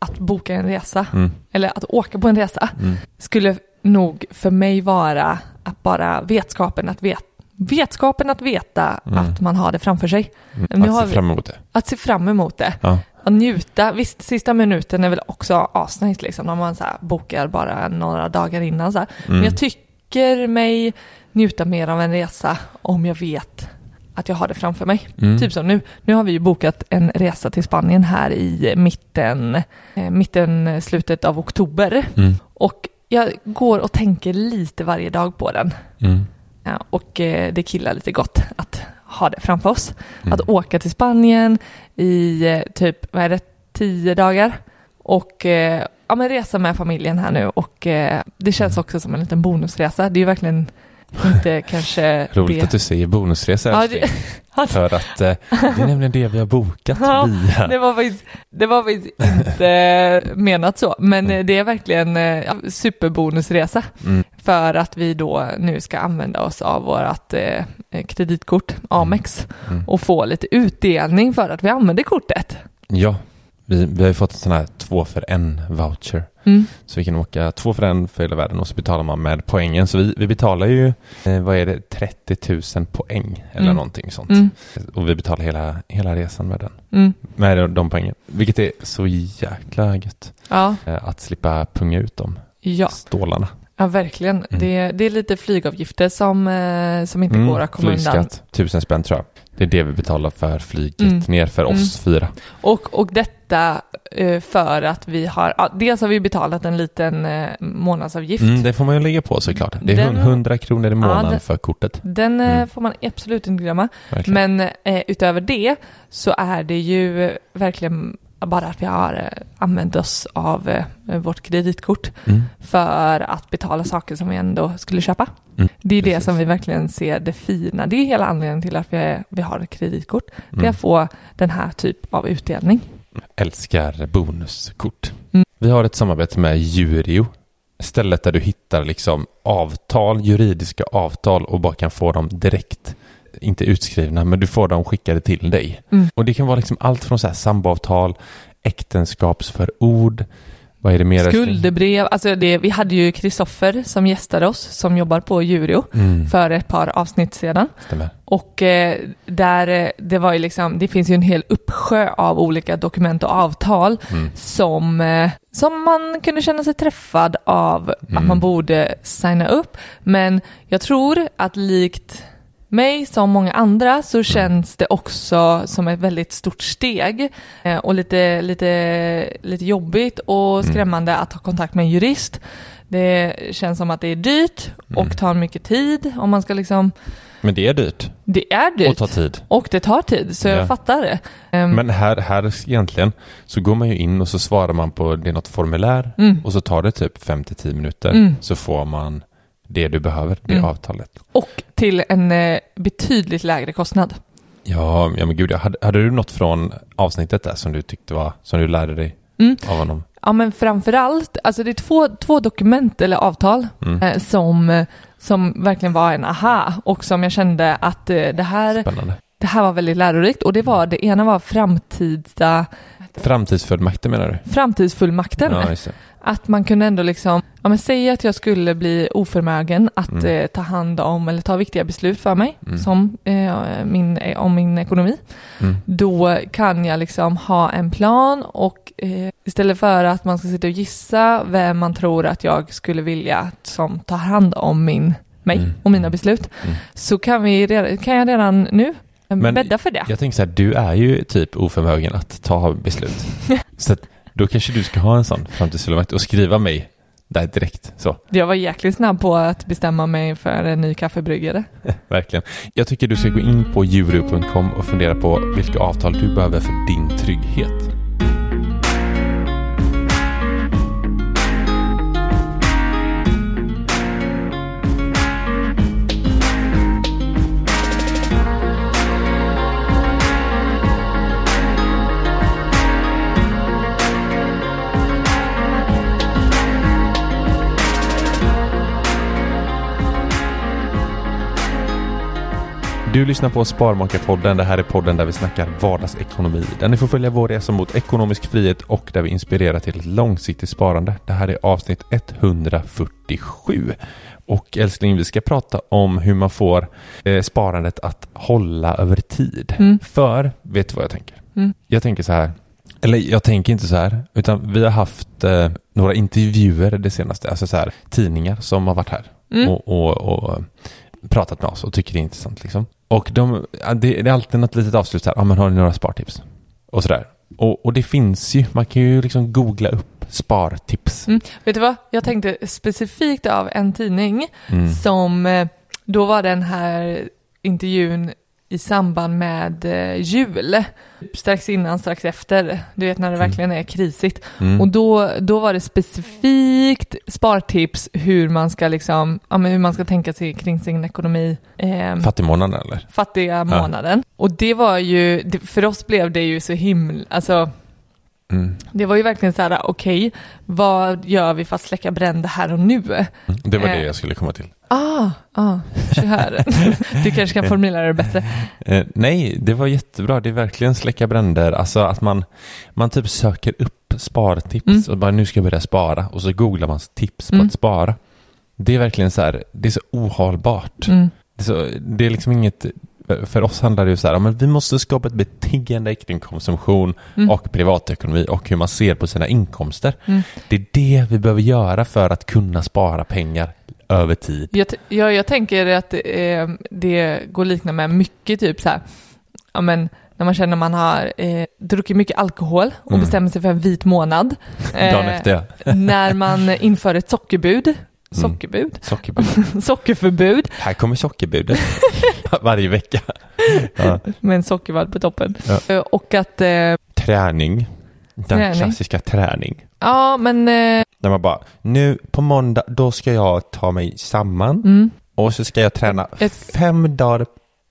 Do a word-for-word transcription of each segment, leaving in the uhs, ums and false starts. att boka en resa, mm. eller att åka på en resa, mm. skulle nog för mig vara att bara vetskapen att, vet, vetskapen att veta mm. att man har det framför sig. Mm. Att har se fram emot det. Att se fram emot det. Ja. Att njuta. Visst, sista minuten är väl också asnice liksom, om man så här bokar bara några dagar innan. Så här. Mm. Men jag tycker mig njuta mer av en resa om jag vet att jag har det framför mig. Mm. Typ som nu. Nu har vi ju bokat en resa till Spanien här i mitten, eh, mitten slutet av oktober. Mm. Och jag går och tänker lite varje dag på den. Mm. Ja, och eh, det killar lite gott att ha det framför oss. Mm. Att åka till Spanien i eh, typ, vad är det, tio dagar. Och eh, ja, men resa med familjen här nu. Och eh, det känns också som en liten bonusresa. Det är ju verkligen... Inte kanske roligt be. Att du säger bonusresa. Ja, det, alltså. För att eh, det är nämligen det vi har bokat ja, via. Det var faktiskt, det var faktiskt inte menat så. Men mm. det är verkligen eh, superbonusresa. Mm. För att vi då nu ska använda oss av vårt eh, kreditkort Amex. Mm. Och få lite utdelning för att vi använder kortet. Ja, vi, vi har ju fått en sån här två för en voucher. Mm. Så vi kan åka två för en för hela världen och så betalar man med poängen. Så vi, vi betalar ju, eh, vad är det, trettio tusen poäng eller mm. någonting sånt. Mm. Och vi betalar hela, hela resan med den. Mm. Med de poängen. Vilket är så jäkla gött. Ja. Eh, att slippa punga ut dem. Ja. Stålarna. Ja, verkligen. Mm. Det, det är lite flygavgifter som, eh, som inte mm. går att komma undan. Flygskatt, tusen spänn tror jag. Det är det vi betalar för flyget mm. ner för oss mm. fyra. Och, och detta för att vi har... Dels har vi betalat en liten månadsavgift. Mm, det får man ju lägga på såklart. Det är den, hundra kronor i månaden ja, den, för kortet. Den mm. får man absolut inte glömma. Verkligen. Men eh, utöver det så är det ju verkligen bara att vi har använt oss av eh, vårt kreditkort mm. för att betala saker som vi ändå skulle köpa. Mm, det är precis. Det som vi verkligen ser det fina. Det är hela anledningen till att vi, vi har ett kreditkort. Mm. Det är att få den här typ av utdelning. Älskar bonuskort. Mm. Vi har ett samarbete med Juro. Stället där du hittar liksom avtal, juridiska avtal och bara kan få dem direkt. Inte utskrivna, men du får dem skickade till dig. Mm. Och det kan vara liksom allt från så här samboavtal, äktenskapsförord. Vad är det mer? Skuldebrev. Alltså det, vi hade ju Kristoffer som gästade oss som jobbar på Juro mm. för ett par avsnitt sedan. Stämmer. Och eh, där det var ju liksom, det finns ju en hel uppsjö av olika dokument och avtal mm. som, eh, som man kunde känna sig träffad av mm. att man borde signa upp. Men jag tror att likt mig som många andra så känns det också som ett väldigt stort steg och lite, lite, lite jobbigt och skrämmande att ha kontakt med en jurist. Det känns som att det är dyrt och tar mycket tid om man ska liksom... Men det är dyrt. Det är dyrt. Och tar tid. Och det tar tid, så ja. Jag fattar det. Um, Men här, här egentligen så går man ju in och så svarar man på det är något formulär mm. och så tar det typ fem till tio minuter mm. så får man det du behöver, det mm. avtalet. Och till en eh, betydligt lägre kostnad. Ja, ja men gud, hade, hade du något från avsnittet där som du tyckte var, som du lärde dig mm. av honom? Ja, men framförallt, alltså det är två, två dokument eller avtal mm. eh, som, som verkligen var en aha och som jag kände att eh, det här... Spännande. Det här var väldigt lärorikt och det var, det ena var framtida... Framtidsfullmakten menar du? Framtidsfullmakten. Ja, att man kunde ändå liksom, ja men säga att jag skulle bli oförmögen att mm. eh, ta hand om eller ta viktiga beslut för mig mm. som eh, min, om min ekonomi. Mm. Då kan jag liksom ha en plan och eh, istället för att man ska sitta och gissa vem man tror att jag skulle vilja som tar hand om min, mig mm. och mina beslut mm. så kan, vi, kan jag redan nu. Men bädda för det. Jag tänker så här, du är ju typ oförmögen att ta beslut. Så att då kanske du ska ha en sån framtidsfullmakt och skriva mig där direkt. Så. Jag var jäkligt snabb på att bestämma mig för en ny kaffebryggare. Verkligen. Jag tycker du ska gå in på juro punkt com och fundera på vilka avtal du behöver för din trygghet. Du lyssnar på Sparmarkapodden. Det här är podden där vi snackar vardagsekonomi. Där ni får följa vår resa mot ekonomisk frihet och där vi inspirerar till ett långsiktigt sparande. Det här är avsnitt etthundrafyrtiosju. Och älskling, vi ska prata om hur man får eh, sparandet att hålla över tid. Mm. För, vet du vad jag tänker? Mm. Jag tänker så här, eller jag tänker inte så här, utan vi har haft eh, några intervjuer det senaste. Alltså så här, tidningar som har varit här mm. och, och, och pratat med oss och tycker det är intressant liksom. Och de, det är alltid något litet avslut så här, ja ah, men har ni några spartips? Och sådär. Och, och det finns ju, man kan ju liksom googla upp spartips. Mm, vet du vad? Jag tänkte specifikt av en tidning mm. som, då var den här intervjun i samband med jul. Strax innan, strax efter. Du vet när det verkligen är krisigt. Mm. Och då, då var det specifikt spartips hur man ska liksom, ja, men hur man ska tänka sig kring sin ekonomi. Eh, Fattigmånaden eller? Fattiga månaden. Ja. Och det var ju, det, för oss blev det ju så himla, alltså mm. det var ju verkligen så här: okej, okay, vad gör vi för att släcka bränder här och nu? Det var eh. det jag skulle komma till. Ah, ah, så här. Du kanske kan formulera det bättre. Eh, nej, det var jättebra. Det är verkligen släcka bränder. Alltså att man, man typ söker upp spartips mm. och bara nu ska jag börja spara. Och så googlar man tips mm. på att spara. Det är verkligen så här, det är så ohållbart. Mm. Det, är så, det är liksom inget... För oss handlar det ju så här, men vi måste skapa ett beteende kring konsumtion mm. och privatekonomi och hur man ser på sina inkomster. Mm. Det är det vi behöver göra för att kunna spara pengar över tid. Jag, t- jag, jag tänker att eh, det går liknande med mycket typ så här, ja men när man känner att man har eh, druckit mycket alkohol och mm. bestämmer sig för en vit månad. Eh, Dagen efter, ja. När man inför ett sockerbud. Sockerbud. Mm. Sockerbud. Sockerförbud. Här kommer sockerbudet varje vecka. Ja. Med en sockervadd på toppen. Ja. Och att... Eh, träning. Den träning. Klassiska träning. Ja, men... Eh, Där man bara, nu på måndag, då ska jag ta mig samman. Mm. Och så ska jag träna ett, fem dagar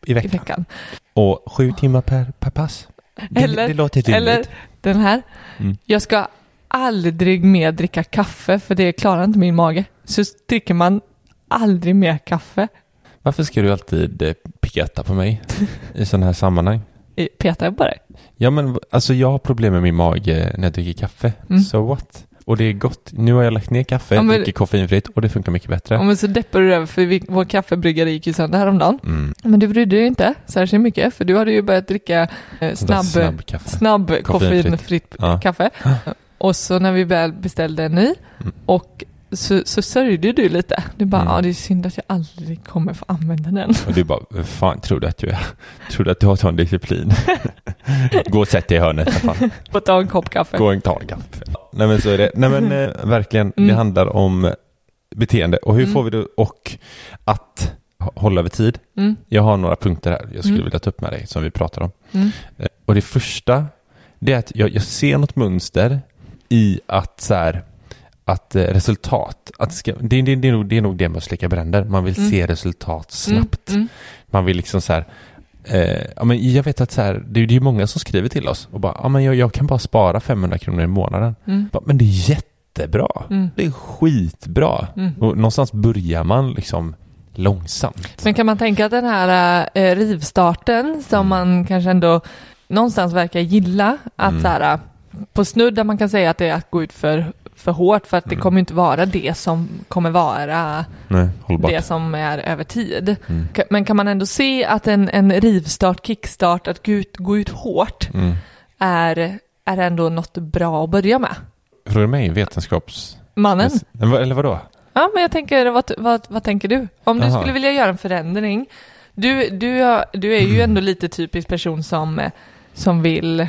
i veckan. I veckan. Och sju timmar per, per pass. Det, eller, det låter tydligt. Eller den här. Mm. Jag ska... aldrig mer dricka kaffe för det klarar inte min mage. Så dricker man aldrig mer kaffe. Varför ska du alltid peta på mig i sådana här sammanhang? Petar jag på dig? Ja men alltså jag har problem med min mage när jag dricker kaffe. Mm. So what? Och det är gott. Nu har jag lagt ner kaffe, ja, men, dricker koffeinfritt och det funkar mycket bryggare. Ja men så deppar du över för vi, vår kaffebryggare gick ju sönder häromdagen. Mm. Men du brydde dig inte särskilt mycket för du hade ju börjat dricka eh, snabb, snabb, kaffe. snabb koffeinfritt, koffeinfritt ja. kaffe. Och så när vi väl beställde en ny mm. och så, så sörjde du lite. Du bara, mm. ah, det är synd att jag aldrig kommer få använda den. Och du bara, fan, tror du att du, är, tror du, att du har sån disciplin? Gå och sätt dig i hörnet. Fan. Och ta en kopp kaffe. Gå och ta en kaffe. Nej men så är det. Nej men eh, verkligen, mm. det handlar om beteende. Och hur mm. får vi det och att hålla över tid? Mm. Jag har några punkter här jag skulle mm. vilja ta upp med dig som vi pratar om. Mm. Och det första, det är att jag, jag ser något mönster i att så här, att eh, resultat att ska, det, det, det, är nog, det är nog det med att släcka bränder. Man vill mm. se resultat snabbt. Mm. Mm. Man vill liksom så här, Eh, ja, men jag vet att så här, det är ju många som skriver till oss och bara, ja, men jag, jag kan bara spara femhundra kronor i månaden. Mm. Bara, men det är jättebra. Mm. Det är skitbra. Mm. Och någonstans börjar man liksom långsamt. Men kan man tänka att den här eh, rivstarten som mm. man kanske ändå någonstans verkar gilla, att mm. så här, på snudd där man kan säga att det är att gå ut för, för hårt, för att mm. det kommer inte vara det som kommer vara Nej, det som är över tid. Mm. Men kan man ändå se att en, en rivstart, kickstart, att gå ut, gå ut hårt mm. är, är ändå något bra att börja med? Frågar mig vetenskapsmannen? Eller vadå? Ja, men jag tänker, vad, vad, vad tänker du? Om Aha. du skulle vilja göra en förändring. Du, du, du är ju mm. ändå lite typisk person som, som vill...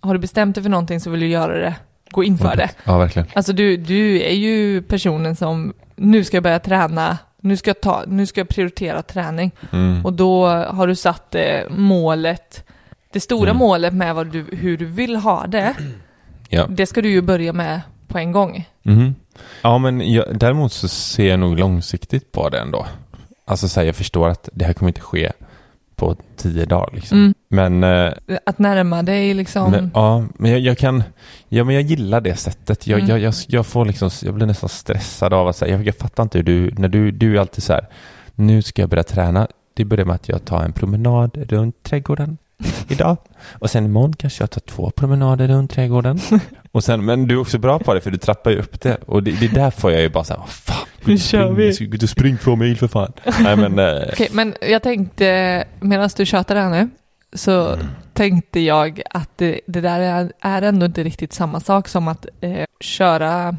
Har du bestämt dig för någonting så vill du göra det. Gå in för det. Ja, verkligen. Alltså du, du är ju personen som... Nu ska jag börja träna. Nu ska jag, ta, nu ska jag prioritera träning. Mm. Och då har du satt målet. Det stora mm. målet med vad du, hur du vill ha det. Ja. Det ska du ju börja med på en gång. Mm. Ja, men jag, däremot så ser jag nog långsiktigt på det ändå. Alltså så här, jag förstår att det här kommer inte ske på tio dagar liksom. Mm. Men, eh, att närma dig liksom. Men, ja, men jag, jag kan ja, men jag gillar det sättet. Jag, mm. jag, jag, jag får liksom, jag blir nästan stressad av att säga, jag, jag fattar inte hur du, när du, du är alltid så här, nu ska jag börja träna. Det börjar med att jag tar en promenad runt trädgården idag. Och sen imorgon kanske jag tar två promenader runt trädgården. Och sen, men du är också bra på det, för du trappar ju upp det. Och det, det där får jag ju bara så här, vad fan. Nu kör vi. Du springer två mil för fan. Nej, men, eh. Okej, men jag tänkte, medan du tjatar här nu, så mm. tänkte jag att det, det där är, är ändå inte riktigt samma sak som att eh, köra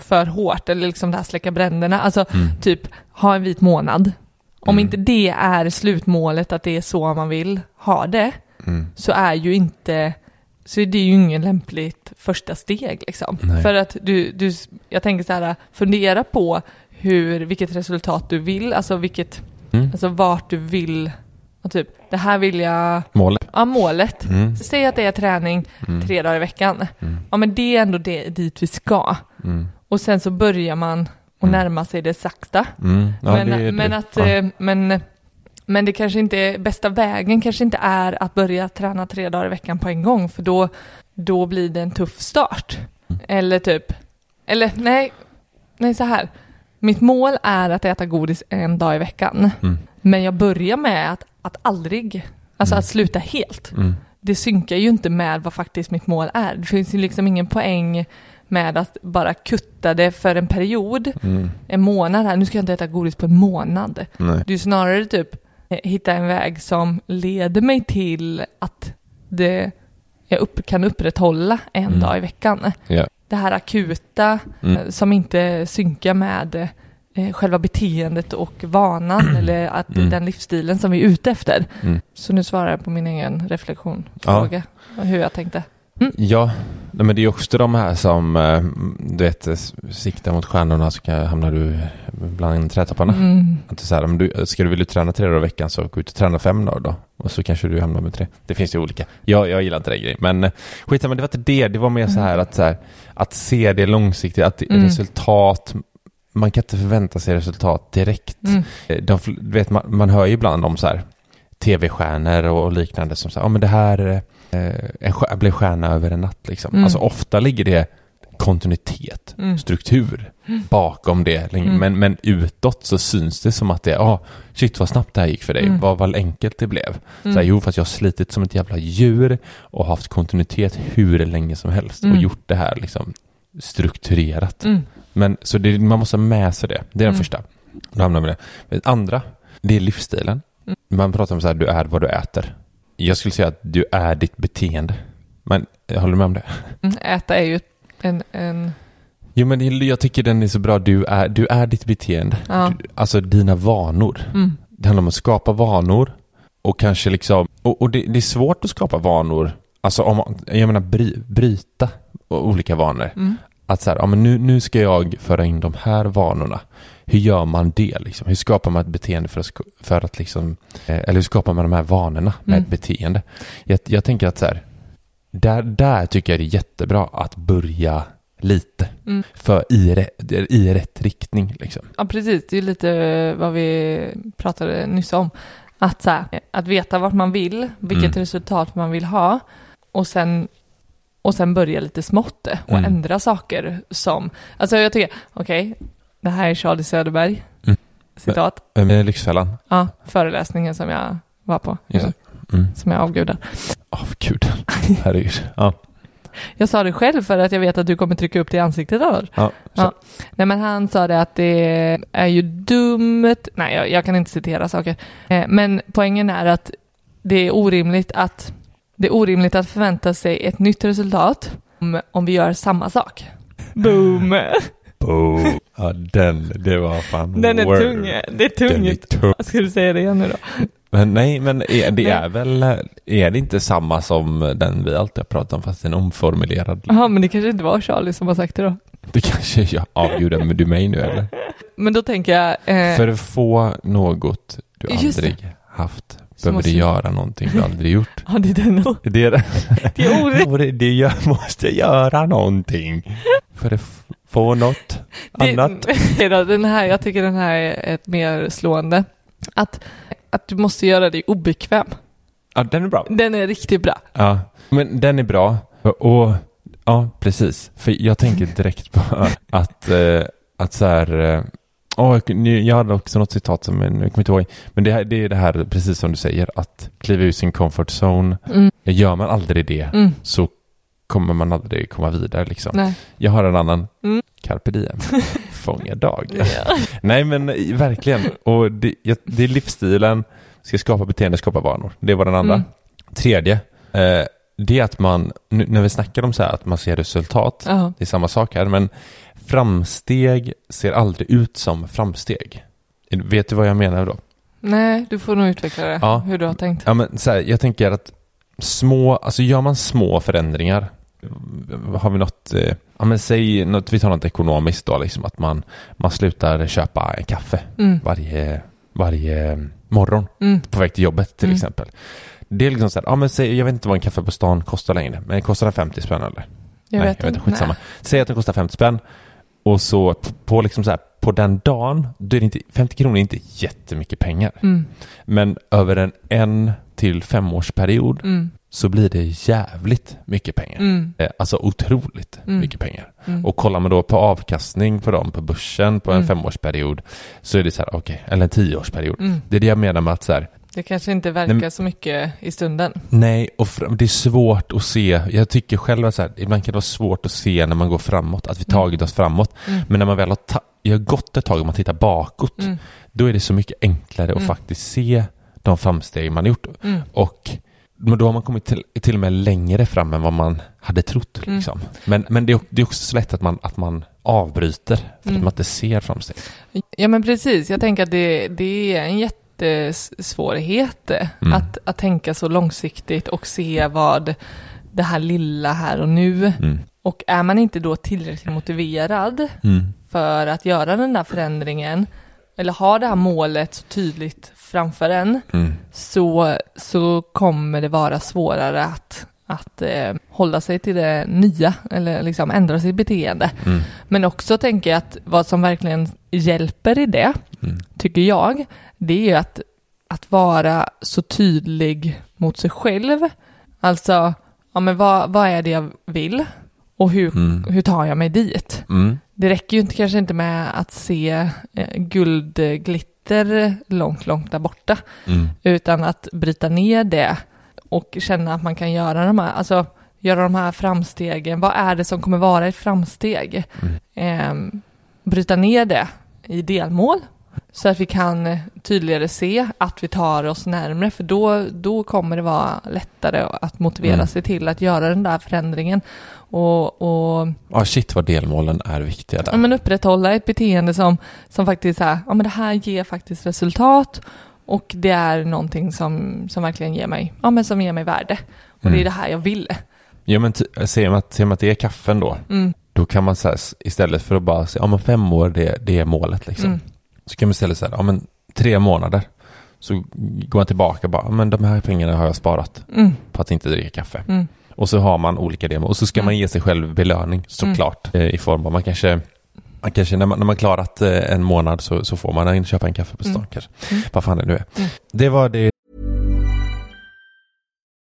för hårt. Eller liksom det här släcka bränderna. Alltså mm. typ ha en vit månad. Om mm. inte det är slutmålet, att det är så man vill ha det, mm. så är ju inte... Så det är ju ingen lämpligt första steg liksom. Nej. För att du, du, jag tänker så här, fundera på hur, vilket resultat du vill, alltså vilket, mm. alltså vart du vill, typ, det här vill jag... Målet. Ja, målet. Mm. Säg att det är träning mm. tre dagar i veckan. Mm. Ja, men det är ändå det, dit vi ska. Mm. Och sen så börjar man och mm. närma sig det sakta. Mm. Ja, men, det, men det. att... Ja. Men, Men det kanske inte är, bästa vägen kanske inte är att börja träna tre dagar i veckan på en gång. För då, då blir det en tuff start. Mm. Eller typ... Eller nej, nej så här. Mitt mål är att äta godis en dag i veckan. Mm. Men jag börjar med att, att aldrig... Alltså mm. att sluta helt. Mm. Det synkar ju inte med vad faktiskt mitt mål är. Det finns ju liksom ingen poäng med att bara kutta det för en period. Mm. En månad här. Nu ska jag inte äta godis på en månad. Nej. Det är ju snarare typ... hitta en väg som leder mig till att det, jag upp, kan upprätthålla en mm. dag i veckan. Yeah. Det här akuta mm. som inte synkar med eh, själva beteendet och vanan eller att mm. den livsstilen som vi är ute efter. Mm. Så nu svarar jag på min egen reflektion, fråga, ja. Hur jag tänkte. Mm. Ja, men det är också de här som du vet, siktar mot stjärnorna, så hamnar du bland trätapparna. Mm. Att så här, om du, ska du vilja träna tre dagar i veckan, så gå ut och träna fem dagar då. Och så kanske du hamnar med tre. Det finns ju olika. Jag, jag gillar inte den grejen. Men skit, men det var inte det. Det var mer så här att, så här, att se det långsiktigt. Att mm. resultat... Man kan inte förvänta sig resultat direkt. Mm. De, vet, man, man hör ju ibland om så här... tv-stjärnor och liknande som säger, ja, men det här eh, blev stjärna över en natt liksom. Mm. Alltså ofta ligger det kontinuitet, mm. struktur bakom det. Mm. Men, men utåt så syns det som att det är, ah, shit vad snabbt det här gick för dig. Mm. Vad, vad enkelt det blev. Mm. Så här, jo, fast jag har slitit som ett jävla djur och haft kontinuitet hur länge som helst mm. och gjort det här liksom strukturerat. Mm. Men så det, man måste med sig det. Det är den mm. första. Då hamnar med det. Men andra, det är livsstilen. Man pratar om så här, du är vad du äter. Jag skulle säga att du är ditt beteende. Men jag håller med om det. Äta är ju en... en... Jo, men jag tycker den är så bra. Du är, du är ditt beteende. Ja. Du, alltså dina vanor. Mm. Det handlar om att skapa vanor. Och kanske liksom... Och, och det, det är svårt att skapa vanor. Alltså om, jag menar bry, bryta olika vanor. Mm. Att så här, ja, men nu, nu ska jag föra in de här vanorna. Hur gör man det liksom? Hur skapar man ett beteende för att, för att liksom, eh, eller hur skapar man de här vanorna med mm. ett beteende? Jag, jag tänker att så här, där, där tycker jag det är jättebra att börja lite. Mm. För i, i rätt riktning liksom. Ja, precis. Det är lite vad vi pratade nyss om. Att, så här, att veta vart man vill, vilket mm. resultat man vill ha. Och sen, och sen börja lite smått och mm. ändra saker som... Alltså jag tycker, okej, okay, det här är Charlie Söderberg. Mm. Citat. Vem är Lyxfällan? Ja, föreläsningen som jag var på. Just mm. Som jag avgudar. Avgudar? Herregud. Ja. Jag sa det själv för att jag vet att du kommer trycka upp det i ansiktet annars. Ja, ja. Nej, men han sa det att det är ju dumt. Nej, jag, jag kan inte citera saker. Eh, men poängen är att det är orimligt att det är orimligt att förvänta sig ett nytt resultat om, om vi gör samma sak. Boom. Boom. Ja, den det var fan. Den är word. tung. Det är tungt. Tung. Ska du säga det igen nu då? Men nej, men är, det är väl är det inte samma som den vi alltid har pratat om fast en omformulerad. Ja, men det kanske inte var Charlie som har sagt det då. Det kanske jag avgjorde med du mig nu eller? Men då tänker jag eh... för att få något du aldrig haft behöver du göra någonting du aldrig gjort. Ja, det är den. Det är det. Det jag måste göra någonting för att få något annat. Det, den här, jag tycker den här är ett mer slående att att du måste göra dig obekväm. Ja, den är bra. Den är riktigt bra. Ja, men den är bra. Och ja, precis. För jag tänker direkt på att att så här. Oh, jag hade också något citat som jag kommer inte ihåg. Men det, här, det är det här precis som du säger att kliva ur sin comfort zone. Mm. Gör man aldrig det mm. så kommer man aldrig komma vidare liksom. Nej. Jag har en annan mm. carpe diem. Fånga dag. Yeah. Nej men verkligen. Och det, det är livsstilen. Ska skapa beteende, skapa vanor. Det var den andra. Mm. Tredje. Eh, det är att man, nu, när vi snackar om så här att man ser resultat. Uh-huh. Det är samma sak här. Men framsteg ser aldrig ut som framsteg. Vet du vad jag menar då? Nej, du får nog utveckla det. Ja. Hur du har tänkt. Ja, men så här, jag tänker att små, alltså gör man små förändringar. Har vi något, eh, ja men säg något, vi tar något ekonomiskt då liksom att man, man slutar köpa en kaffe mm. varje, varje morgon mm. på väg till jobbet till mm. exempel. Det är liksom så här, ja men säg, jag vet inte vad en kaffe på stan kostar längre, men kostar den femtio spänn eller? Jag Nej, vet jag inte, skitsamma. Säg att den kostar femtio spänn och så på liksom så här, på den dagen, då är det inte, femtio kronor är inte jättemycket pengar. Mm. Men över en en till femårsperiod mm. så blir det jävligt mycket pengar. Mm. Alltså otroligt mm. mycket pengar. Mm. Och kollar man då på avkastning på dem på börsen på en mm. femårsperiod så är det så här, okej, okay, eller en tioårsperiod. Mm. Det är det jag menar med att så här, det kanske inte verkar nej, så mycket i stunden. Nej, och fram, det är svårt att se. Jag tycker själv att så här, ibland kan det vara svårt att se när man går framåt, att vi tagit oss framåt. Mm. Men när man väl har, ta- har gått ett tag och man tittar bakåt, mm. då är det så mycket enklare mm. att faktiskt se de framsteg man har gjort. Mm. Och men då har man kommit till, till och med längre fram än vad man hade trott. Mm. Liksom. Men, men det, är, det är också så lätt att man, att man avbryter för mm. att man inte ser framsteg. Ja, men precis. Jag tänker att det, det är en jätte svårighet mm. att, att tänka så långsiktigt och se vad det här lilla här och nu mm. och är man inte då tillräckligt motiverad mm. för att göra den där förändringen eller ha det här målet så tydligt framför en mm. så, så kommer det vara svårare att, att eh, hålla sig till det nya eller liksom ändra sitt beteende mm. men också tänker jag att vad som verkligen hjälper i det mm. tycker jag det är att, att vara så tydlig mot sig själv. Alltså, ja, men vad, vad är det jag vill? Och hur, mm. hur tar jag mig dit? Mm. Det räcker ju inte, kanske inte med att se eh, guldglitter långt, långt där borta. Mm. Utan att bryta ner det och känna att man kan göra de här, alltså, göra de här framstegen. Vad är det som kommer vara ett framsteg? Mm. Eh, bryta ner det i delmål. Så att vi kan tydligare se att vi tar oss närmare. För då, då kommer det vara lättare att motivera mm. sig till att göra den där förändringen. Och, och, ja, shit vad delmålen är viktiga där. Ja, men upprätthålla ett beteende som, som faktiskt är, ja men det här ger faktiskt resultat. Och det är någonting som, som verkligen ger mig, ja men som ger mig värde. Och mm. det är det här jag vill. Ja men t- ser man, ser man att det är kaffen då. Mm. Då kan man så här, istället för att bara säga, ja men fem år det, det är målet liksom. Mm. Så kan man ställa så här, ja men tre månader så går man tillbaka och bara, men de här pengarna har jag sparat mm. på att inte dricka kaffe. Mm. Och så har man olika demo och så ska mm. man ge sig själv belöning såklart mm. i form av man kanske Man kanske, när man, när man klarat en månad så, så får man köpa en kaffe på stan mm. kanske. Mm. Vad fan det nu är. Mm. Det var det.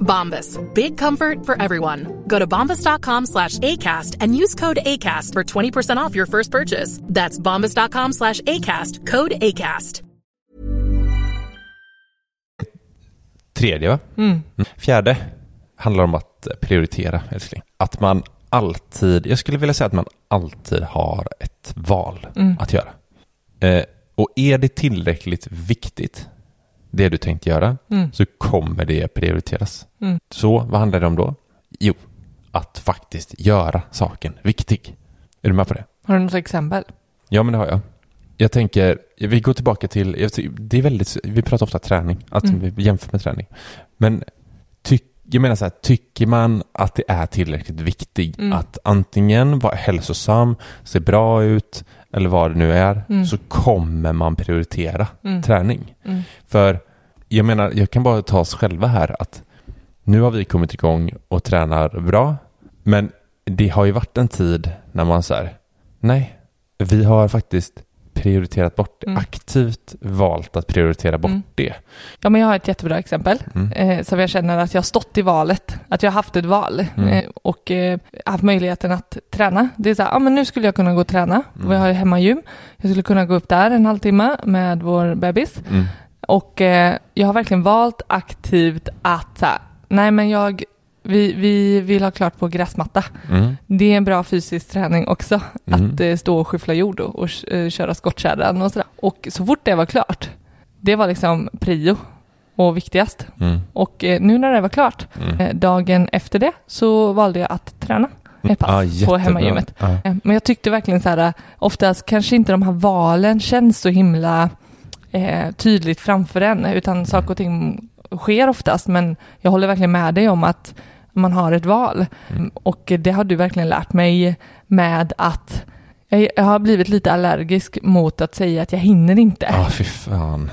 Bombas. Big comfort for everyone. Go to bombas.com slash ACAST and use code ACAST for twenty percent off your first purchase. That's bombas.com slash ACAST. Code ACAST. Tredje va? Mm. Fjärde handlar om att prioritera, älskling. Att man alltid, jag skulle vilja säga att man alltid har ett val mm. att göra. Eh, och är det tillräckligt viktigt det du tänkt göra mm. så kommer det prioriteras. Mm. Så vad handlar det om då? Jo, att faktiskt göra saken viktig. Är du med på det? Har du något exempel? Ja, men det har jag. Jag tänker, vi går tillbaka till, det är väldigt, vi pratar ofta träning, att mm. vi jämför med träning. Men tyck, jag menar så här, tycker man att det är tillräckligt viktigt mm. att antingen vara hälsosam, se bra ut eller vad det nu är, mm. så kommer man prioritera mm. träning. Mm. För jag menar, jag kan bara ta oss själva här att nu har vi kommit igång och tränar bra, men det har ju varit en tid när man så här, nej, vi har faktiskt prioriterat bort mm. aktivt valt att prioritera bort mm. det. Ja, men jag har ett jättebra exempel mm. eh, som jag känner att jag har stått i valet, att jag har haft ett val mm. eh, och eh, haft möjligheten att träna. Det är så här, ah, men nu skulle jag kunna gå och träna. Mm. Vi har hemma gym. Jag skulle kunna gå upp där en halvtimme med vår bebis. Mm. Och eh, jag har verkligen valt aktivt att så här, nej men jag Vi, vi vill ha klart på gräsmatta. Mm. Det är en bra fysisk träning också. Mm. Att eh, stå och skyffla jord och, och uh, köra skottkärran och sådär. Och så fort det var klart, det var liksom prio och viktigast. Mm. Och eh, nu när det var klart, mm. eh, dagen efter det så valde jag att träna ett pass ah, på hemmagymmet. Ah. Eh, men jag tyckte verkligen så här, oftast kanske inte de här valen känns så himla eh, tydligt framför en. Utan saker och ting sker oftast. Men jag håller verkligen med dig om att man har ett val mm. och det har du verkligen lärt mig med att jag har blivit lite allergisk mot att säga att jag hinner inte. Ja, oh, fy fan.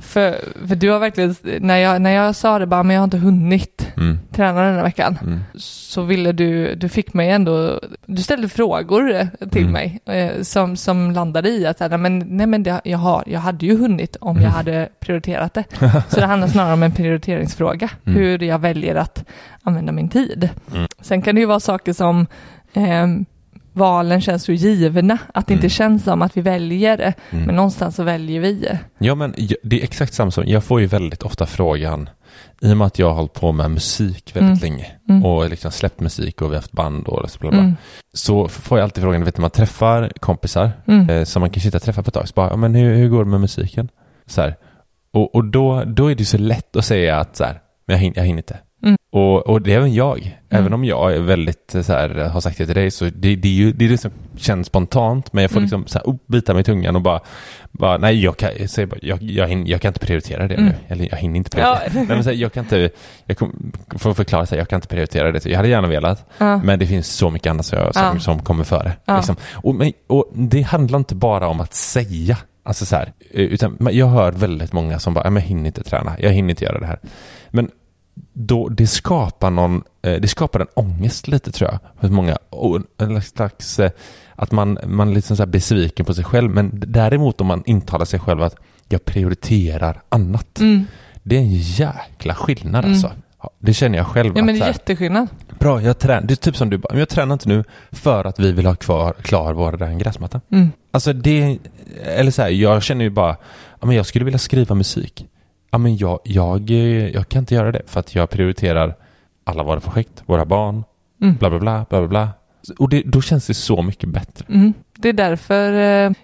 För, för du har verkligen, när jag, när jag sa det bara, men jag har inte hunnit mm. träna den här veckan mm. så ville du, du fick mig ändå, du ställde frågor till mm. mig eh, som, som landade i att nej men, nej, men det, jag, har, jag hade ju hunnit om mm. jag hade prioriterat det. Så det handlar snarare om en prioriteringsfråga, mm. hur jag väljer att använda min tid. Mm. Sen kan det ju vara saker som eh, valen känns så givna att det inte mm. känns som att vi väljer mm. men någonstans så väljer vi. Ja, men det är exakt samma som, jag får ju väldigt ofta frågan i och med att jag har hållit på med musik väldigt mm. länge mm. och liksom släppt musik och vi har haft band och så bla bla. Mm. Så får jag alltid frågan, vet du, man träffar kompisar mm. eh, som man kanske inte träffar på ett tag, så bara, ja, men hur, hur går det med musiken? Så här. Och, och då, då är det så lätt att säga att så här, men jag hinner, jag hinner inte. Mm. Och, och det är även jag mm. även om jag är väldigt så här, har sagt det till dig, så det, det är ju det, är det som känns spontant, men jag får mm. liksom så här, upp, bita mig i tungan och bara, bara nej jag kan, jag, bara, jag, jag, hinner, jag kan inte prioritera det mm. nu, eller jag hinner inte prioritera ja. Nej, men så här, jag kan inte, jag kom, får förklara så här, jag kan inte prioritera det, så jag hade gärna velat ja. Men det finns så mycket annat som, jag, som, ja. som kommer före ja. Liksom. och, men, och det handlar inte bara om att säga alltså så här, utan jag hör väldigt många som bara, jag hinner inte träna, jag hinner inte göra det här, men då det skapar någon, det skapar en ångest lite, tror jag, hos många, en slags att man man liksom så här besviken på sig själv, men däremot om man intalar sig själv att jag prioriterar annat. Mm. Det är en jäkla skillnad mm. alltså. Det känner jag själv. Ja, men det är jätteskillnad. Bra, jag tränar. Det är typ som du bara, jag tränar inte nu för att vi vill ha kvar klar vår där en gräsmatta. Mm. Alltså det, eller så här, jag känner ju bara, ja, men jag skulle vilja skriva musik. Ja, men jag, jag, jag kan inte göra det för att jag prioriterar alla våra projekt, våra barn, mm. bla bla bla, bla bla bla. Och det, då känns det så mycket bättre. Mm. Det är därför,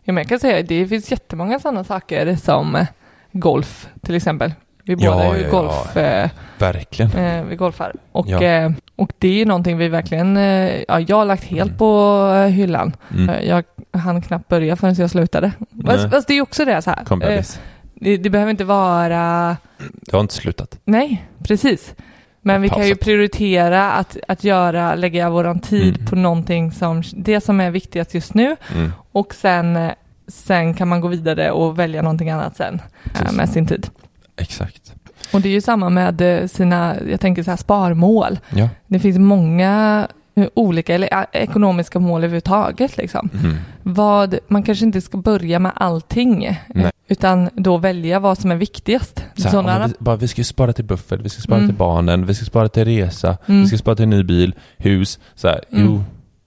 jag kan säga, det finns jättemånga sådana saker som golf till exempel. Vi båda ja, är ju ja, golf, ja. Eh, verkligen. Eh, vi golfar. Och, ja. eh, och det är ju någonting vi verkligen, eh, ja, jag har lagt helt mm. på eh, hyllan. Mm. Jag hann knappt börja förrän jag slutade. Fast, fast det är ju också det så här. Eh, det, det behöver inte vara... Det har inte slutat. Nej, precis. Men vi kan ju prioritera att, att göra, lägga våran tid mm. på någonting som, det som är viktigast just nu. Mm. Och sen, sen kan man gå vidare och välja någonting annat sen äh, med sin tid. Exakt. Och det är ju samma med sina, jag tänker så här, sparmål. Ja. Det finns många olika, eller ekonomiska mål överhuvudtaget liksom. Mm. Vad, man kanske inte ska börja med allting. Nej. Utan då välja vad som är viktigast. Så här, ja, vi, bara, vi ska spara till buffert, vi ska spara mm. till barnen, vi ska spara till resa, mm. vi ska spara till en ny bil, hus. Så här, mm. jo,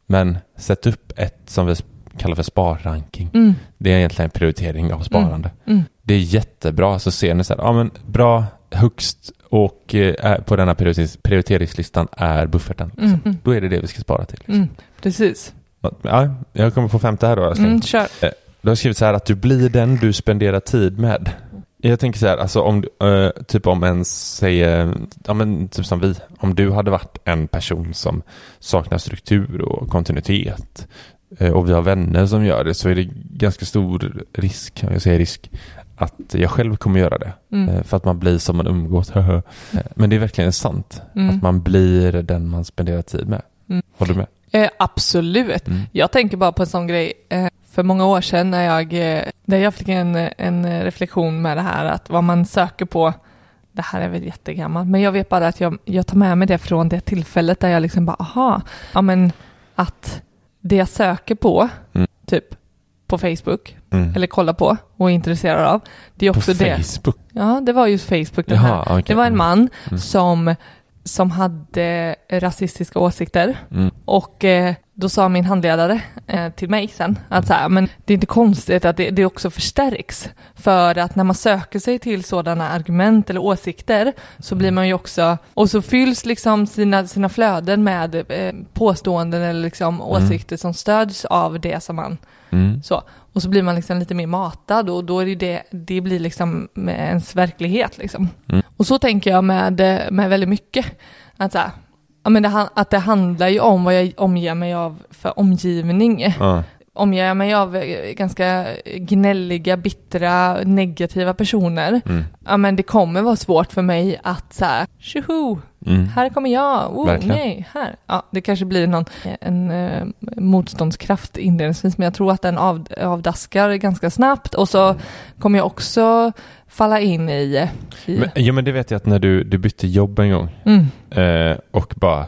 men sätt upp ett som vi kallar för sparranking. Mm. Det är egentligen en prioritering av sparande. Mm. Mm. Det är jättebra, så ser ni så här, ja, men bra högst och eh, på denna prioriteringslistan är bufferten. Liksom. Mm. Då är det det vi ska spara till. Liksom. Mm. Precis. Ja, jag kommer på femte här då. Mm, kör. Du har skrivit så här att du blir den du spenderar tid med. Jag tänker så här, alltså om uh, typ om en säger, ja men typ som vi, om du hade varit en person som saknar struktur och kontinuitet uh, och vi har vänner som gör det, så är det ganska stor risk, jag säger risk, att jag själv kommer göra det. Mm. Uh, för att man blir som man umgås. uh, men det är verkligen sant mm. att man blir den man spenderar tid med. Mm. Håller du med? Uh, absolut. Mm. Jag tänker bara på en sån grej. Uh, För många år sedan när jag, där jag fick en, en reflektion med det här, att vad man söker på, det här är väl jättegammalt, men jag vet bara att jag, jag tar med mig det från det tillfället där jag liksom bara, aha, ja men att det jag söker på, mm. typ på Facebook, mm. eller kollar på och är intresserad av, det är också på det. Facebook? Ja, det var just Facebook. Den Jaha, här. Okay. Det var en man mm. som, som hade rasistiska åsikter mm. och då sa min handledare eh, till mig sen att så här, men det är inte konstigt att det, det också förstärks. För att när man söker sig till sådana argument eller åsikter så blir man ju också... Och så fylls liksom sina, sina flöden med eh, påståenden eller liksom åsikter mm. som stöds av det som man... Mm. Så. Och så blir man liksom lite mer matad och då är det, det, det blir liksom ens verklighet. Liksom. Mm. Och så tänker jag med, med väldigt mycket att så här, ja, men det, att det handlar ju om vad jag omger mig av för omgivning. Uh. Omger jag mig av ganska gnälliga, bittra, negativa personer. Mm. Ja, men det kommer vara svårt för mig att så här, tjoho, mm. här kommer jag. Oh, nej, här. Ja, det kanske blir någon, en eh, motståndskraft inledningsvis, men jag tror att den av, avdaskar ganska snabbt. Och så kommer jag också falla in i... i... Men, ja, men det vet jag att när du, du bytte jobb en gång mm. eh, och bara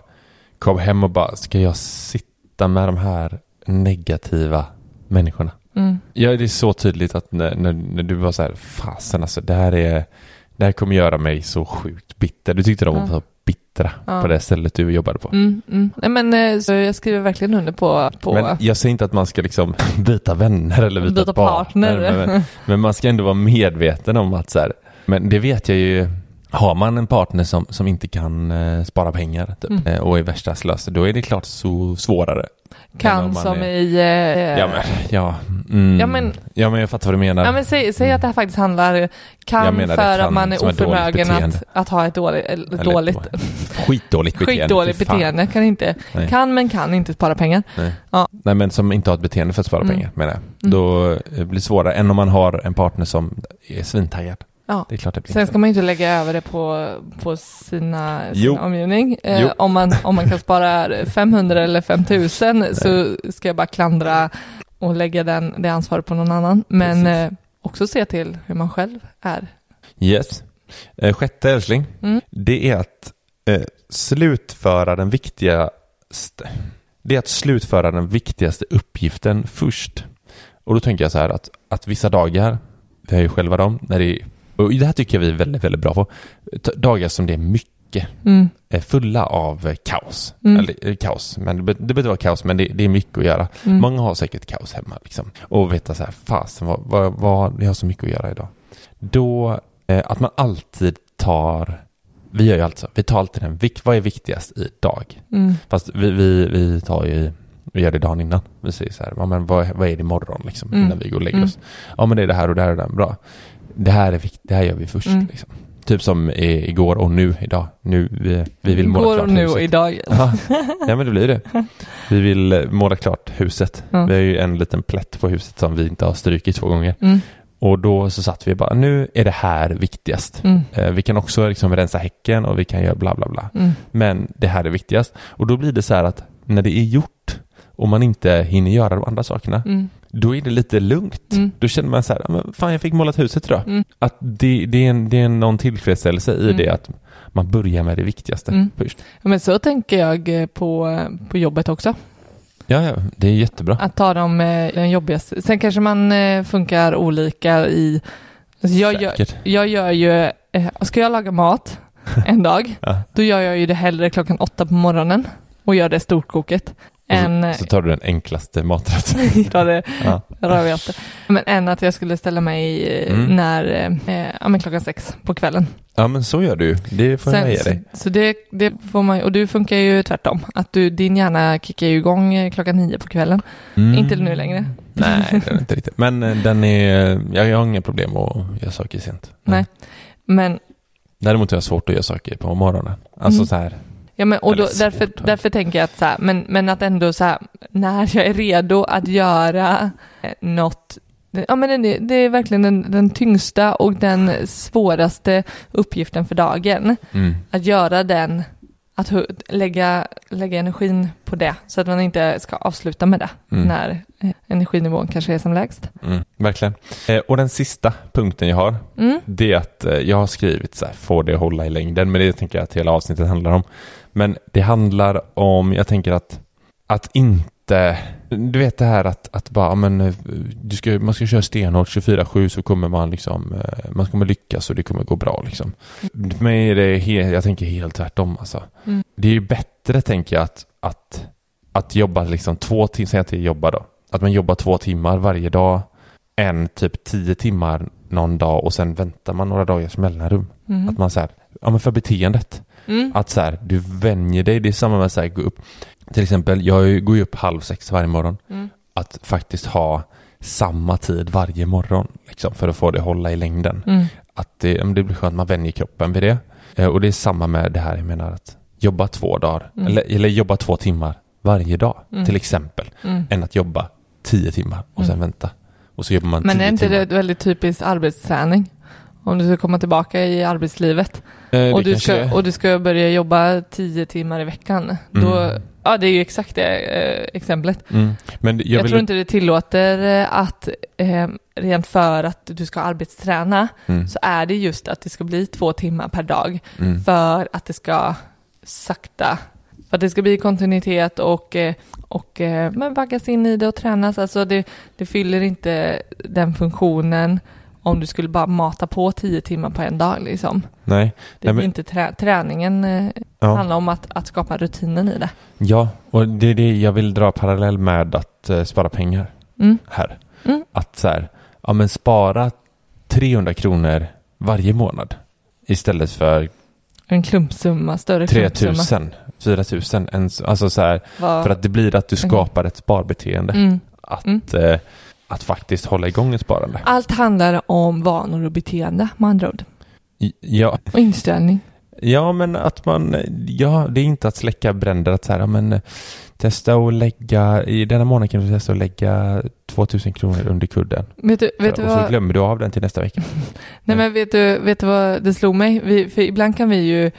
kom hem och bara, ska jag sitta med de här negativa människorna? Mm. Ja, det är så tydligt att när, när, när du var så här, fasen alltså, det här är, det här kommer göra mig så sjukt bitter. Du tyckte de var så bittra ja. på det stället du jobbade på. Mm, mm. Nej, men så jag skriver verkligen under på, på... Men jag säger inte att man ska liksom byta vänner eller byta, byta partner. partner. Men, men man ska ändå vara medveten om att så här, men det vet jag ju, har man en partner som, som inte kan eh, spara pengar typ, mm. eh, och är värsta slösa, då är det klart så svårare. Kan som är... i... Eh, ja, men, ja, mm, ja, men, ja, men jag fattar vad du menar. Ja, men säg, säg att det här faktiskt handlar kan för kan, att man är oförmögen är att, att ha ett dåligt... Eller, dåligt skitdåligt beteende. Skitdåligt beteende. Kan, inte, kan men kan inte spara pengar. Nej. Ja. Nej, men som inte har ett beteende för att spara mm. pengar, menar jag. Då blir det svårare än om man har en partner som är svintaggad. Ja. Det är klart det blir. Sen ska man ju inte lägga över det på, på sina, sina omgivning. Eh, om, man, om man kan spara fem hundra eller fem tusen så ska jag bara klandra och lägga den, det ansvaret på någon annan. Men eh, också se till hur man själv är. Yes. Eh, sjätte älskling. Mm. Det är att eh, slutföra den viktigaste. Det är att slutföra den viktigaste uppgiften först. Och då tänker jag så här att, att vissa dagar, vi har ju själva dem, när det är... Och det här tycker jag vi är väldigt, väldigt bra på. Dagar som det är mycket mm. fulla av kaos. Mm. Eller kaos, men det behöver inte vara kaos, men det, det är mycket att göra. Mm. Många har säkert kaos hemma liksom. Och veta så här, fasen, vad, vad, vad, jag har så mycket att göra idag. Då, eh, att man alltid tar vi gör ju alltså, vi tar alltid den, vad är viktigast idag? Mm. Fast vi, vi, vi tar ju, vi gör det dagen innan. Vi säger så här, ja, men vad, vad är det imorgon liksom, mm. innan vi går och lägger mm. oss? Ja, men det är det här och det här och det här, bra. Det här, är vikt, det här gör vi först mm. liksom. Typ som igår och nu, idag. Nu, vi, vi vill måla igår klart och nu huset. Och idag. Ja. ja, men det blir det. Vi vill måla klart huset. Mm. Vi har ju en liten plätt på huset som vi inte har strykit två gånger. Mm. Och då så satt vi bara, nu är det här viktigast. Mm. Eh, vi kan också liksom rensa häcken och vi kan göra bla bla bla. Mm. Men det här är viktigast. Och då blir det så här att när det är gjort och man inte hinner göra de andra sakerna, mm. då är det lite lugnt. Mm. Då känner man så här, men fan, jag fick målat huset idag. Mm. Att det, det, är en, det är någon tillfredsställelse i mm. det att man börjar med det viktigaste mm. först. Ja, men så tänker jag på, på jobbet också. Ja, ja, det är jättebra. Att ta dem den jobbigaste. Sen kanske man funkar olika i... Jag gör, jag gör ju... Ska jag laga mat en dag, ja. Då gör jag ju det hellre klockan åtta på morgonen och gör det storkoket. Så, än, så tar du den enklaste maträtten. Ja, det ja. rör jag inte. Men än att jag skulle ställa mig mm. när, ja, men klockan sex på kvällen. Ja, men så gör du. Det får Sen, jag ge dig. Så, så det, det får man, och du funkar ju tvärtom. Att du, din hjärna kickar ju igång klockan nio på kvällen. Mm. Inte nu längre. Nej, den är inte riktigt. Men den är, jag har inga problem att göra saker sent. Mm. Nej, men... Däremot är jag svårt att göra saker på morgonen. Alltså mm. så här... Ja, men, och då, därför, därför tänker jag att så här, men, men att ändå så här, när jag är redo att göra något, ja, men det, det är verkligen den, den tyngsta och den svåraste uppgiften för dagen. Mm. Att göra den, att lägga, lägga energin på det så att man inte ska avsluta med det mm. när energinivån kanske är som lägst. Mm, verkligen. Och den sista punkten jag har, mm. det är att jag har skrivit så här, får det hålla i längden, men det tänker jag att hela avsnittet handlar om. Men det handlar om, jag tänker att, att inte, du vet det här att, att bara, men du ska, man ska köra stenhårt tjugofyra sju så kommer man liksom, man kommer lyckas och det kommer gå bra liksom. För mig är det, he, jag tänker helt tvärtom alltså. Mm. Det är ju bättre, tänker jag, att, att, att jobba liksom två timmar, säg att jag jobbar då. Att man jobbar två timmar varje dag än typ tio timmar någon dag och sen väntar man några dagars mellanrum. Mm. Att man så här, ja, men för beteendet. Mm. Att så här, du vänjer dig. Det är samma med att gå upp. Till exempel, jag går ju upp halv sex varje morgon. Mm. Att faktiskt ha samma tid varje morgon. Liksom, för att få det hålla i längden. Mm. Att det, det blir skönt, man vänjer kroppen vid det. Och det är samma med det här, jag menar att jobba två dagar. Mm. Eller, eller jobba två timmar varje dag. Mm. Till exempel. Mm. Än att jobba tio timmar och sen mm. vänta. Och så jobbar man Men är inte timmar. Det väldigt typiskt arbetsträning? Om du ska komma tillbaka i arbetslivet eh, och, du ska, och du ska börja jobba tio timmar i veckan. Mm. Då, ja, det är ju exakt det eh, exemplet. Mm. Men jag, jag vill... tror inte det tillåter att eh, rent för att du ska arbetsträna mm. så är det just att det ska bli två timmar per dag mm. för att det ska sakta, för att det ska bli kontinuitet och, och men vaggas in i det och tränas. Alltså det, det fyller inte den funktionen om du skulle bara mata på tio timmar på en dag liksom. Nej. Det är Nej, men... inte trä- träningen ja. handlar om att, att skapa rutinen i det. Ja, och det är det jag vill dra parallell med att uh, spara pengar mm. här. Mm. Att så här, ja, men spara trehundra kronor varje månad istället för en klumpsumma, större klumpsumma. tre tusen, fyra tusen en, alltså så här, för att det blir att du skapar ett sparbeteende mm. att mm. Uh, Att faktiskt hålla igång ett sparande. Allt handlar om vanor och beteende, med andra ord. Ja. Och inställning. Ja, men att man... Ja, det är inte att släcka bränder. Att så här, men testa och lägga... I denna månaden kan du testa att lägga tvåtusen kronor under kudden. Vet du, vet så, du och vad... så glömmer du av den till nästa vecka. Nej, men vet du, vet du vad det slog mig? Vi, för ibland kan vi ju...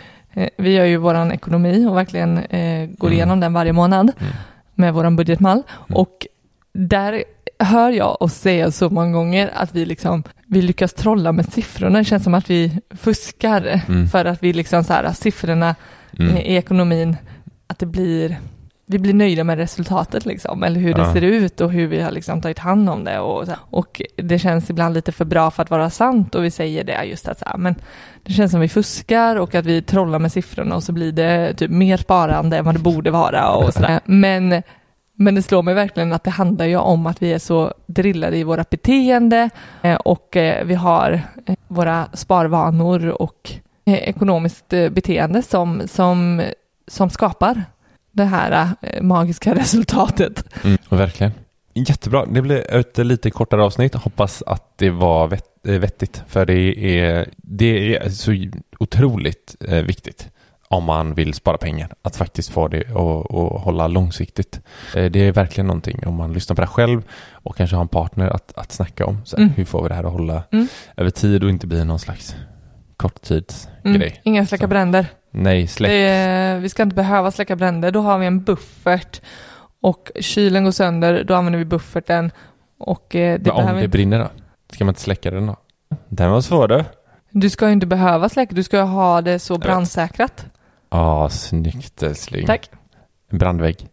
Vi gör ju vår ekonomi och verkligen eh, går mm. igenom den varje månad. Mm. Med vår budgetmall. Mm. Och där... hör jag och säger så många gånger att vi liksom, vi lyckas trolla med siffrorna. Det känns som att vi fuskar mm. för att vi liksom så här, siffrorna mm. i ekonomin, att det blir, vi blir nöjda med resultatet liksom, eller hur ja. det ser ut och hur vi har liksom tagit hand om det och, och det känns ibland lite för bra för att vara sant och vi säger det just att så här, men det känns som vi fuskar och att vi trollar med siffrorna och så blir det typ mer sparande än vad det borde vara och sådär. Men Men det slår mig verkligen att det handlar ju om att vi är så drillade i våra beteende och vi har våra sparvanor och ekonomiskt beteende som, som, som skapar det här magiska resultatet. Mm, verkligen. Jättebra. Det blev ett lite kortare avsnitt. Hoppas att det var vett, vettigt. För det är, det är så otroligt viktigt om man vill spara pengar. Att faktiskt få det och, och hålla långsiktigt. Det är verkligen någonting om man lyssnar på det själv och kanske har en partner att, att snacka om. Så här, mm. Hur får vi det här att hålla mm. över tid och inte bli någon slags korttidsgrej. Mm. Inga släcka bränder. Nej, släck. Är, vi ska inte behöva släcka bränder. Då har vi en buffert. Och kylen går sönder, då använder vi bufferten. Och det men om det brinner då? Ska man inte släcka den då? Den var svår då. Du ska ju inte behöva släcka, du ska ha det så brandsäkrat. Ja, ah, snyggt älskling. Tack. Brandvägg.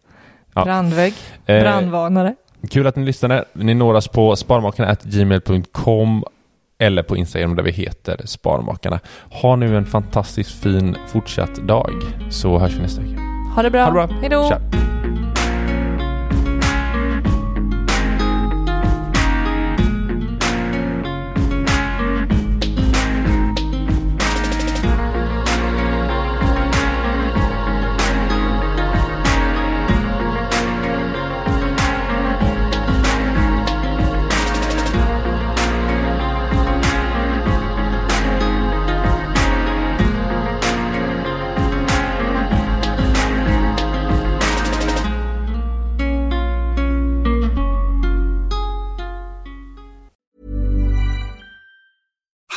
Ja. Brandvägg, brandvarnare. Eh, kul att ni lyssnade. Ni nåras på sparmakarna at gmail dot com eller på Instagram där vi heter Sparmakarna. Ha nu en fantastiskt fin fortsatt dag. Så hörs vi nästa vecka. Ha det bra. Ha det bra. Hejdå. Tja.